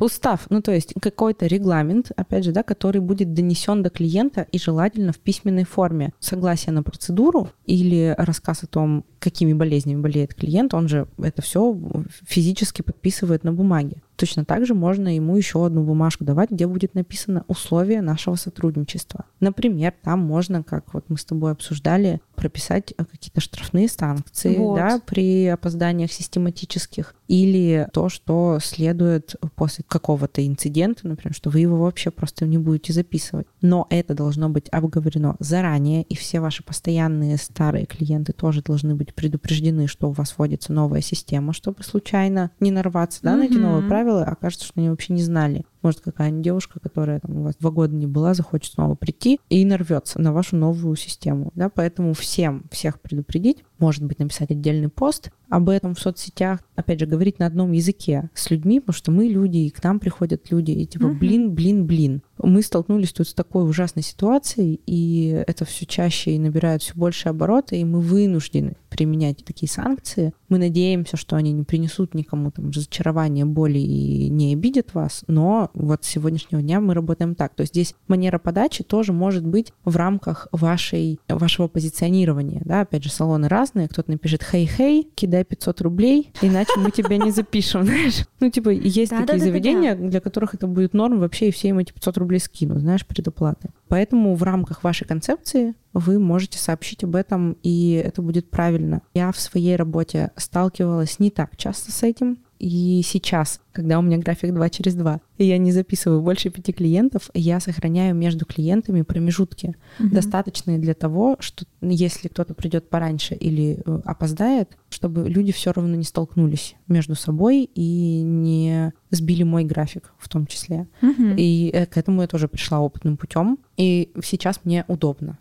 Устав, ну то есть какой-то регламент, опять же, да, который будет донесен до клиента и желательно в письменной форме. Согласие на процедуру или рассказ о том, какими болезнями болеет клиент, он же это все физически подписывает на бумаге. Точно так же можно ему еще одну бумажку давать, где будет написано условия нашего сотрудничества. Например, там можно, как вот мы с тобой обсуждали, прописать какие-то штрафные санкции, вот. Да, при опозданиях систематических, или то, что следует после какого-то инцидента, например, что вы его вообще просто не будете записывать. Но это должно быть обговорено заранее, и все ваши постоянные старые клиенты тоже должны быть предупреждены, что у вас вводится новая система, чтобы случайно не нарваться, да, mm-hmm. на эти новые правила. Окажется, что они вообще не знали. Может, какая-нибудь девушка, которая там, у вас два года не была, захочет снова прийти и нарвется на вашу новую систему. Да? Поэтому всем, всех предупредить. Может быть, написать отдельный пост об этом в соцсетях. Опять же, говорить на одном языке с людьми, потому что мы люди, и к нам приходят люди, и типа uh-huh. блин, блин, блин. Мы столкнулись тут с такой ужасной ситуацией, и это все чаще и набирает все больше обороты, и мы вынуждены применять такие санкции. Мы надеемся, что они не принесут никому там разочарования, боли и не обидят вас, но вот с сегодняшнего дня мы работаем так. То есть здесь манера подачи тоже может быть в рамках вашей, вашего позиционирования. Да? Опять же, салоны разные. Кто-то напишет: «Хей-хей, кидай пятьсот рублей, иначе мы тебя не запишем». Знаешь? Ну, типа, есть да, такие да, заведения, да, да. для которых это будет норм вообще, и все им эти пятьсот рублей скинут, знаешь, предоплаты. Поэтому в рамках вашей концепции вы можете сообщить об этом, и это будет правильно. Я в своей работе сталкивалась не так часто с этим, и сейчас, когда у меня график два через два, и я не записываю больше пяти клиентов, я сохраняю между клиентами промежутки, mm-hmm. достаточные для того, что если кто-то придет пораньше или опоздает, чтобы люди все равно не столкнулись между собой и не сбили мой график в том числе. Mm-hmm. И к этому я тоже пришла опытным путем, и сейчас мне удобно.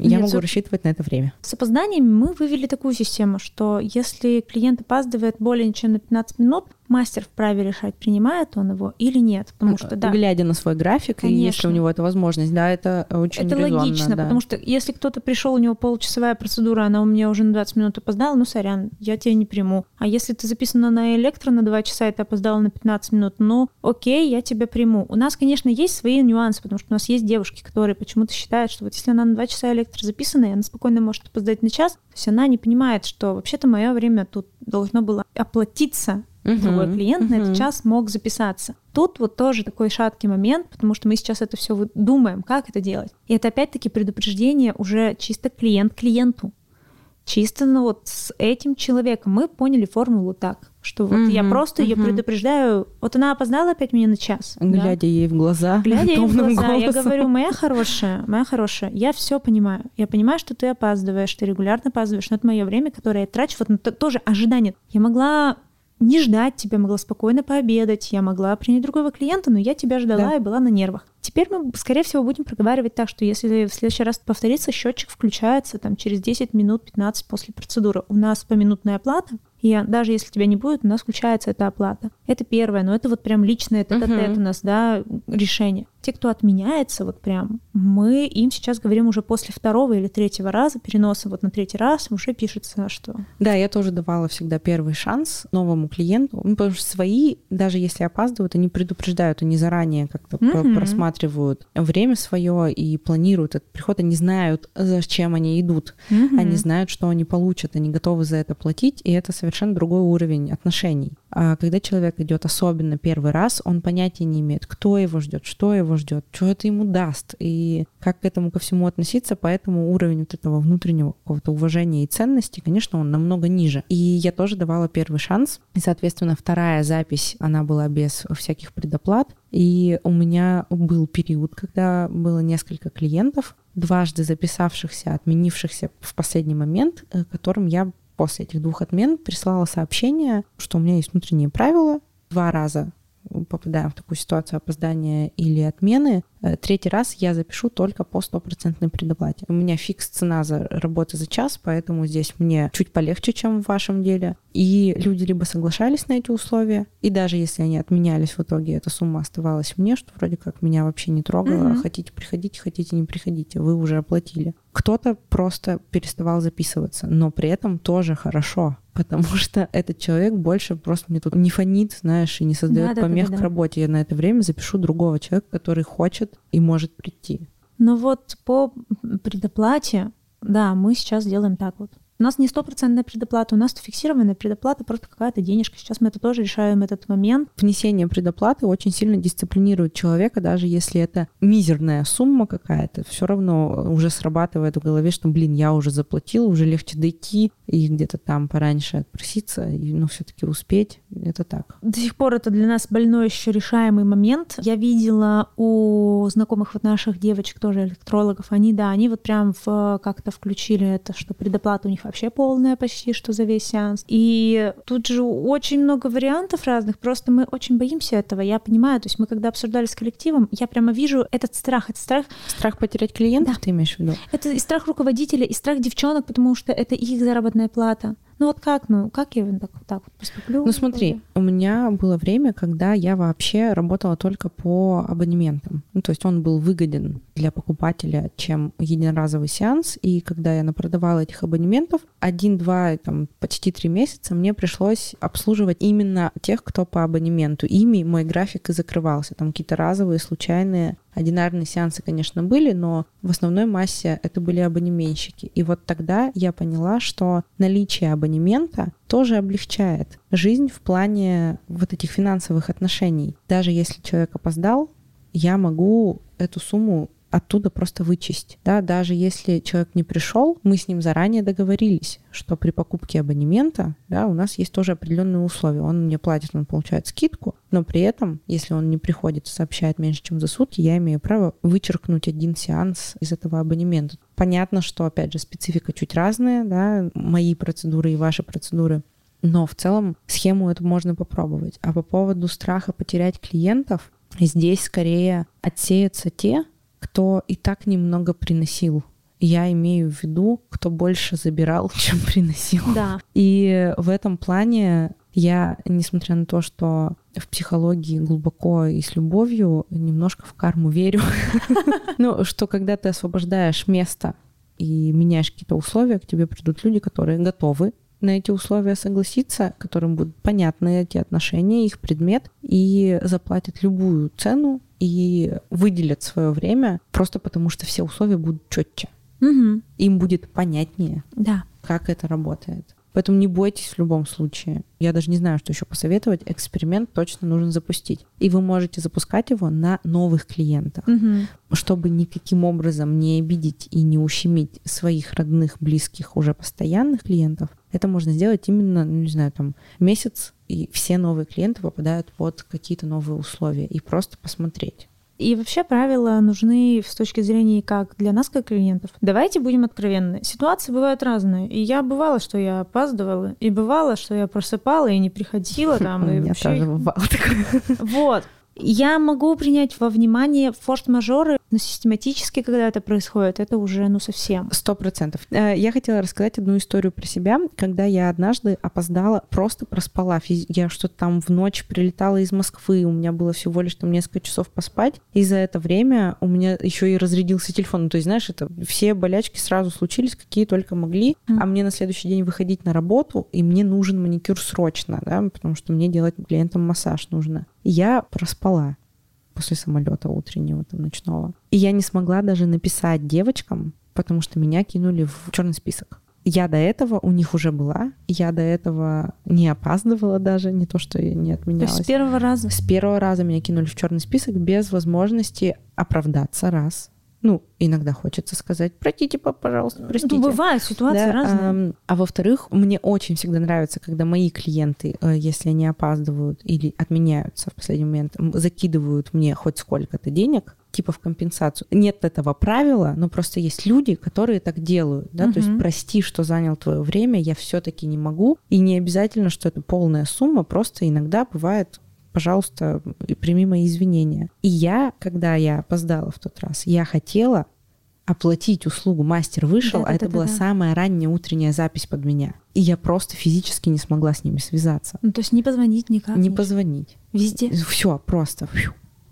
Я Нет, могу за... рассчитывать на это время. С опозданиями мы вывели такую систему, что если клиент опаздывает более чем на пятнадцать минут, мастер вправе решать, принимает он его или нет. Потому что, да, глядя на свой график, конечно, и если у него эта возможность, да, это очень это резонно. Это логично, да, потому что если кто-то пришел, у него получасовая процедура, она у меня уже на двадцать минут опоздала, ну, сорян, я тебя не приму. А если ты записана на электро на два часа, и ты опоздала на пятнадцать минут, ну, окей, я тебя приму. У нас, конечно, есть свои нюансы, потому что у нас есть девушки, которые почему-то считают, что вот если она на два часа электро записана, и она спокойно может опоздать на час, то есть она не понимает, что вообще-то мое время тут должно было оплатиться. Uh-huh. Другой клиент uh-huh. на этот час мог записаться. Тут вот тоже такой шаткий момент, потому что мы сейчас это все думаем, как это делать. И это опять-таки предупреждение уже чисто клиент клиенту. Чисто ну, вот с этим человеком. Мы поняли формулу так, что вот uh-huh. я просто uh-huh. ее предупреждаю. Вот она опоздала опять меня на час. Глядя да? ей в глаза. Глядя ей в глаза. Голосом. Я говорю, моя хорошая, моя хорошая, я все понимаю. Я понимаю, что ты опаздываешь, ты регулярно опаздываешь. Но это мое время, которое я трачу. Вот на то, тоже ожидание. Я могла не ждать тебя, могла спокойно пообедать, я могла принять другого клиента, но я тебя ждала да. и была на нервах. Теперь мы, скорее всего, будем проговаривать так, что если в следующий раз повторится, счетчик включается там, через десять минут, пятнадцать после процедуры. У нас поминутная оплата, и даже если тебя не будет, у нас включается эта оплата. Это первое, но это вот прям личное тет-а-тет у нас, да, решение. Те, кто отменяется, вот прям, мы им сейчас говорим уже после второго или третьего раза переноса, вот на третий раз уже пишется, что... Да, я тоже давала всегда первый шанс новому клиенту, потому что свои, даже если опаздывают, они предупреждают, они заранее как-то mm-hmm. просматривают время свое и планируют этот приход, они знают, зачем они идут, mm-hmm. они знают, что они получат, они готовы за это платить, и это совершенно другой уровень отношений. А когда человек идет особенно первый раз, он понятия не имеет, кто его ждет, что его ждет, что это ему даст и как к этому ко всему относиться, поэтому уровень вот этого внутреннего какого-то уважения и ценности, конечно, он намного ниже. И я тоже давала первый шанс, и, соответственно, вторая запись, она была без всяких предоплат, и у меня был период, когда было несколько клиентов, дважды записавшихся, отменившихся в последний момент, которым я после этих двух отмен прислала сообщение, что у меня есть внутренние правила, два раза попадаем в такую ситуацию опоздания или отмены, третий раз я запишу только по стопроцентной предоплате. У меня фикс цена за работу за час, поэтому здесь мне чуть полегче, чем в вашем деле. И люди либо соглашались на эти условия, и даже если они отменялись в итоге, эта сумма оставалась мне, что вроде как меня вообще не трогало. Mm-hmm. Хотите, приходите, хотите, не приходите, вы уже оплатили. Кто-то просто переставал записываться, но при этом тоже хорошо, потому что этот человек больше просто мне тут не фонит, знаешь, и не создает да, помех да, да, да. к работе. Я на это время запишу другого человека, который хочет и может прийти. Но вот по предоплате, да, мы сейчас делаем так вот. У нас не стопроцентная предоплата, у нас фиксированная предоплата, просто какая-то денежка. Сейчас мы это тоже решаем, этот момент. Внесение предоплаты очень сильно дисциплинирует человека, даже если это мизерная сумма какая-то, все равно уже срабатывает в голове, что, блин, я уже заплатил, уже легче дойти и где-то там пораньше отпроситься, и, ну, все-таки успеть. Это так. До сих пор это для нас больной еще решаемый момент. Я видела у знакомых вот наших девочек, тоже электрологов, они, да, они вот прям в, как-то включили это, что предоплата у них вообще полная почти, что за весь сеанс. И тут же очень много вариантов разных, просто мы очень боимся этого, я понимаю, то есть мы когда обсуждали с коллективом, я прямо вижу этот страх, этот страх... Страх потерять клиентов, да. ты имеешь в виду? Это и страх руководителя, и страх девчонок, потому что это их заработная плата. Ну вот как, ну как я так, так вот поступлю? Ну смотри, у меня было время, когда я вообще работала только по абонементам. Ну то есть он был выгоден для покупателя, чем единоразовый сеанс. И когда я напродавала этих абонементов, один, два, там почти три месяца мне пришлось обслуживать именно тех, кто по абонементу. Ими мой график и закрывался. Там какие-то разовые, случайные, одинарные сеансы, конечно, были, но в основной массе это были абонементщики. И вот тогда я поняла, что наличие абонемента тоже облегчает жизнь в плане вот этих финансовых отношений. Даже если человек опоздал, я могу эту сумму оттуда просто вычесть. Да, даже если человек не пришел, мы с ним заранее договорились, что при покупке абонемента, да, у нас есть тоже определенные условия. Он мне платит, он получает скидку, но при этом, если он не приходит и сообщает меньше, чем за сутки, я имею право вычеркнуть один сеанс из этого абонемента. Понятно, что, опять же, специфика чуть разная, да, мои процедуры и ваши процедуры. Но в целом схему эту можно попробовать. А по поводу страха потерять клиентов, здесь скорее отсеются те, кто и так немного приносил. Я имею в виду, кто больше забирал, чем приносил. Да. И в этом плане Я, несмотря на то, что в психологии глубоко и с любовью, немножко в карму верю. Ну, что когда ты освобождаешь место и меняешь какие-то условия, к тебе придут люди, которые готовы на эти условия согласиться, которым будут понятны эти отношения, их предмет, и заплатят любую цену и выделят свое время, просто потому что все условия будут четче. Угу. Им будет понятнее, да, как это работает. Поэтому не бойтесь в любом случае. Я даже не знаю, что еще посоветовать. Эксперимент точно нужно запустить. И вы можете запускать его на новых клиентах, угу, чтобы никаким образом не обидеть и не ущемить своих родных, близких, уже постоянных клиентов. Это можно сделать именно, ну, не знаю, там, месяц, и все новые клиенты попадают под какие-то новые условия. И просто посмотреть. И вообще правила нужны с точки зрения как для нас, как клиентов. Давайте будем откровенны. Ситуации бывают разные. И я бывала, что я опаздывала, и бывало, что я просыпала и не приходила там. Я тоже бывала такое. Вот. Я могу принять во внимание форс-мажоры, но систематически, когда это происходит, это уже ну совсем. Сто процентов. Я хотела рассказать одну историю про себя, когда я однажды опоздала, просто проспала. Я что-то там в ночь прилетала из Москвы, у меня было всего лишь там несколько часов поспать, и за это время у меня еще и разрядился телефон. Ну, то есть, знаешь, это все болячки сразу случились, какие только могли, mm. а мне на следующий день выходить на работу, и мне нужен маникюр срочно, да, потому что мне делать клиентам массаж нужно. Я проспала после самолета утреннего, там, ночного. И я не смогла даже написать девочкам, потому что меня кинули в черный список. Я до этого у них уже была, я до этого не опаздывала даже, не то что не отменялась. То есть с первого раза? С первого раза меня кинули в черный список без возможности оправдаться, раз. Ну, иногда хочется сказать, простите, пожалуйста, простите. Ну, бывают ситуации, да, разные. А, а во-вторых, мне очень всегда нравится, когда мои клиенты, если они опаздывают или отменяются в последний момент, закидывают мне хоть сколько-то денег, типа в компенсацию. Нет этого правила, но просто есть люди, которые так делают, да, угу. То есть прости, что занял твое время, я все-таки не могу. И не обязательно, что это полная сумма, просто иногда бывает... пожалуйста, прими мои извинения. И я, когда я опоздала в тот раз, я хотела оплатить услугу. Мастер вышел, да, а да, это да, была да. самая ранняя утренняя запись под меня. И я просто физически не смогла с ними связаться. Ну, то есть не позвонить никак? Не позвонить. Везде? Все просто.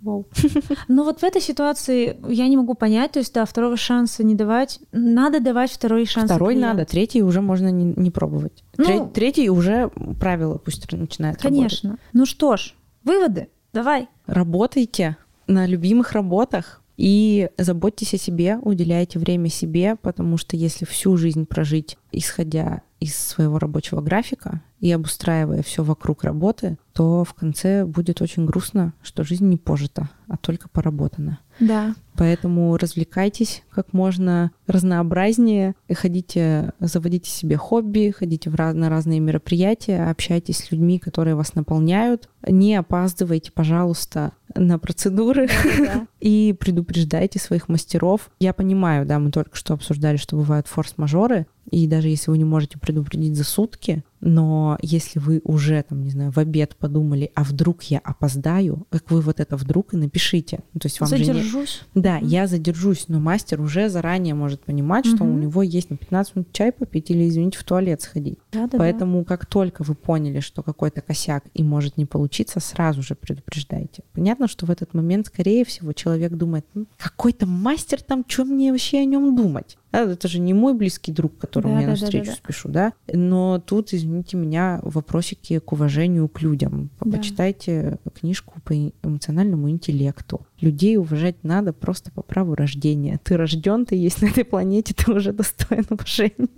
Ну вот в этой ситуации я не могу понять, то есть да, второго шанса не давать, надо давать второй шанс. Второй надо, третий уже можно не, не пробовать. Ну, третий уже правило пусть начинает конечно. Работать. Конечно. Ну что ж, выводы, давай. Работайте на любимых работах и заботьтесь о себе, уделяйте время себе, потому что если всю жизнь прожить, исходя из своего рабочего графика и обустраивая все вокруг работы, то в конце будет очень грустно, что жизнь не пожита, а только поработана. Да. Поэтому развлекайтесь как можно разнообразнее, ходите, заводите себе хобби, ходите в раз, на разные мероприятия, общайтесь с людьми, которые вас наполняют. Не опаздывайте, пожалуйста, на процедуры да. и предупреждайте своих мастеров. Я понимаю, да, мы только что обсуждали, что бывают форс-мажоры, и даже если вы не можете предупредить за сутки, но если вы уже, там, не знаю, в обед подумали, а вдруг я опоздаю, как вы вот это вдруг и напишите. Ну, то есть вам задержусь. Же не... Да, mm-hmm. я задержусь, но мастер уже заранее может понимать, что mm-hmm. у него есть на пятнадцать минут чай попить или, извините, в туалет сходить. Да-да-да. Поэтому как только вы поняли, что какой-то косяк и может не получиться, сразу же предупреждайте. Понятно, что в этот момент, скорее всего, человек думает, ну, какой-то мастер там, что мне вообще о нем думать? Это же не мой близкий друг, которому да, я да, навстречу да, да. спешу, да? Но тут, извините меня, вопросики к уважению к людям. Да. Почитайте книжку по эмоциональному интеллекту. Людей уважать надо просто по праву рождения. Ты рожден, ты есть на этой планете, ты уже достоин уважения.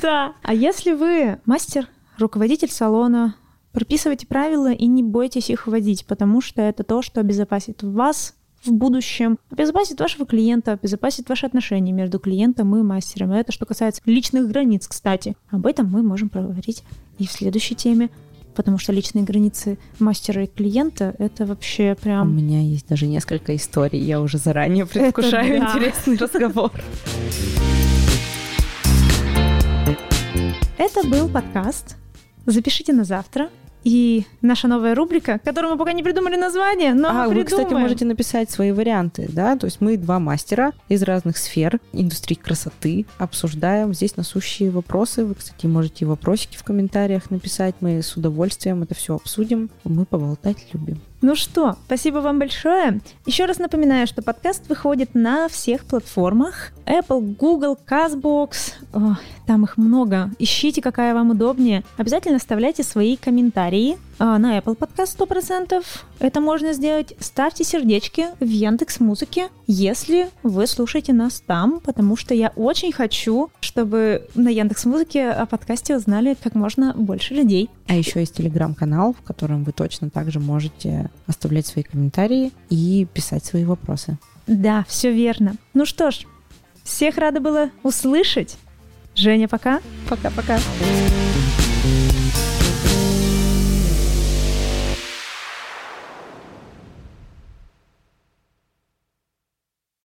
Да. А если вы мастер, руководитель салона, прописывайте правила и не бойтесь их вводить, потому что это то, что обезопасит вас в будущем, обезопасит вашего клиента, обезопасит ваши отношения между клиентом и мастером. И это что касается личных границ, кстати. Об этом мы можем поговорить и в следующей теме, потому что личные границы мастера и клиента — это вообще прям... У меня есть даже несколько историй, я уже заранее предвкушаю это, да. интересный разговор. Это был подкаст «Запишите на завтра». и наша новая рубрика, которую мы пока не придумали название, но а, мы придумаем. Вы, кстати, можете написать свои варианты, да? То есть мы два мастера из разных сфер индустрии красоты обсуждаем здесь насущие вопросы. Вы, кстати, можете вопросики в комментариях написать. Мы с удовольствием это все обсудим. Мы поболтать любим. Ну что, спасибо вам большое. Еще раз напоминаю, что подкаст выходит на всех платформах. Apple, Google, CastBox. О, там их много. Ищите, какая вам удобнее. Обязательно оставляйте свои комментарии. На Apple Podcast сто процентов это можно сделать. Ставьте сердечки в Яндекс.Музыке, если вы слушаете нас там, потому что я очень хочу, чтобы на Яндекс.Музыке о подкасте узнали как можно больше людей. А еще есть Телеграм-канал, в котором вы точно также можете оставлять свои комментарии и писать свои вопросы. Да, все верно. Ну что ж, всех рада было услышать. Женя, пока. Пока-пока.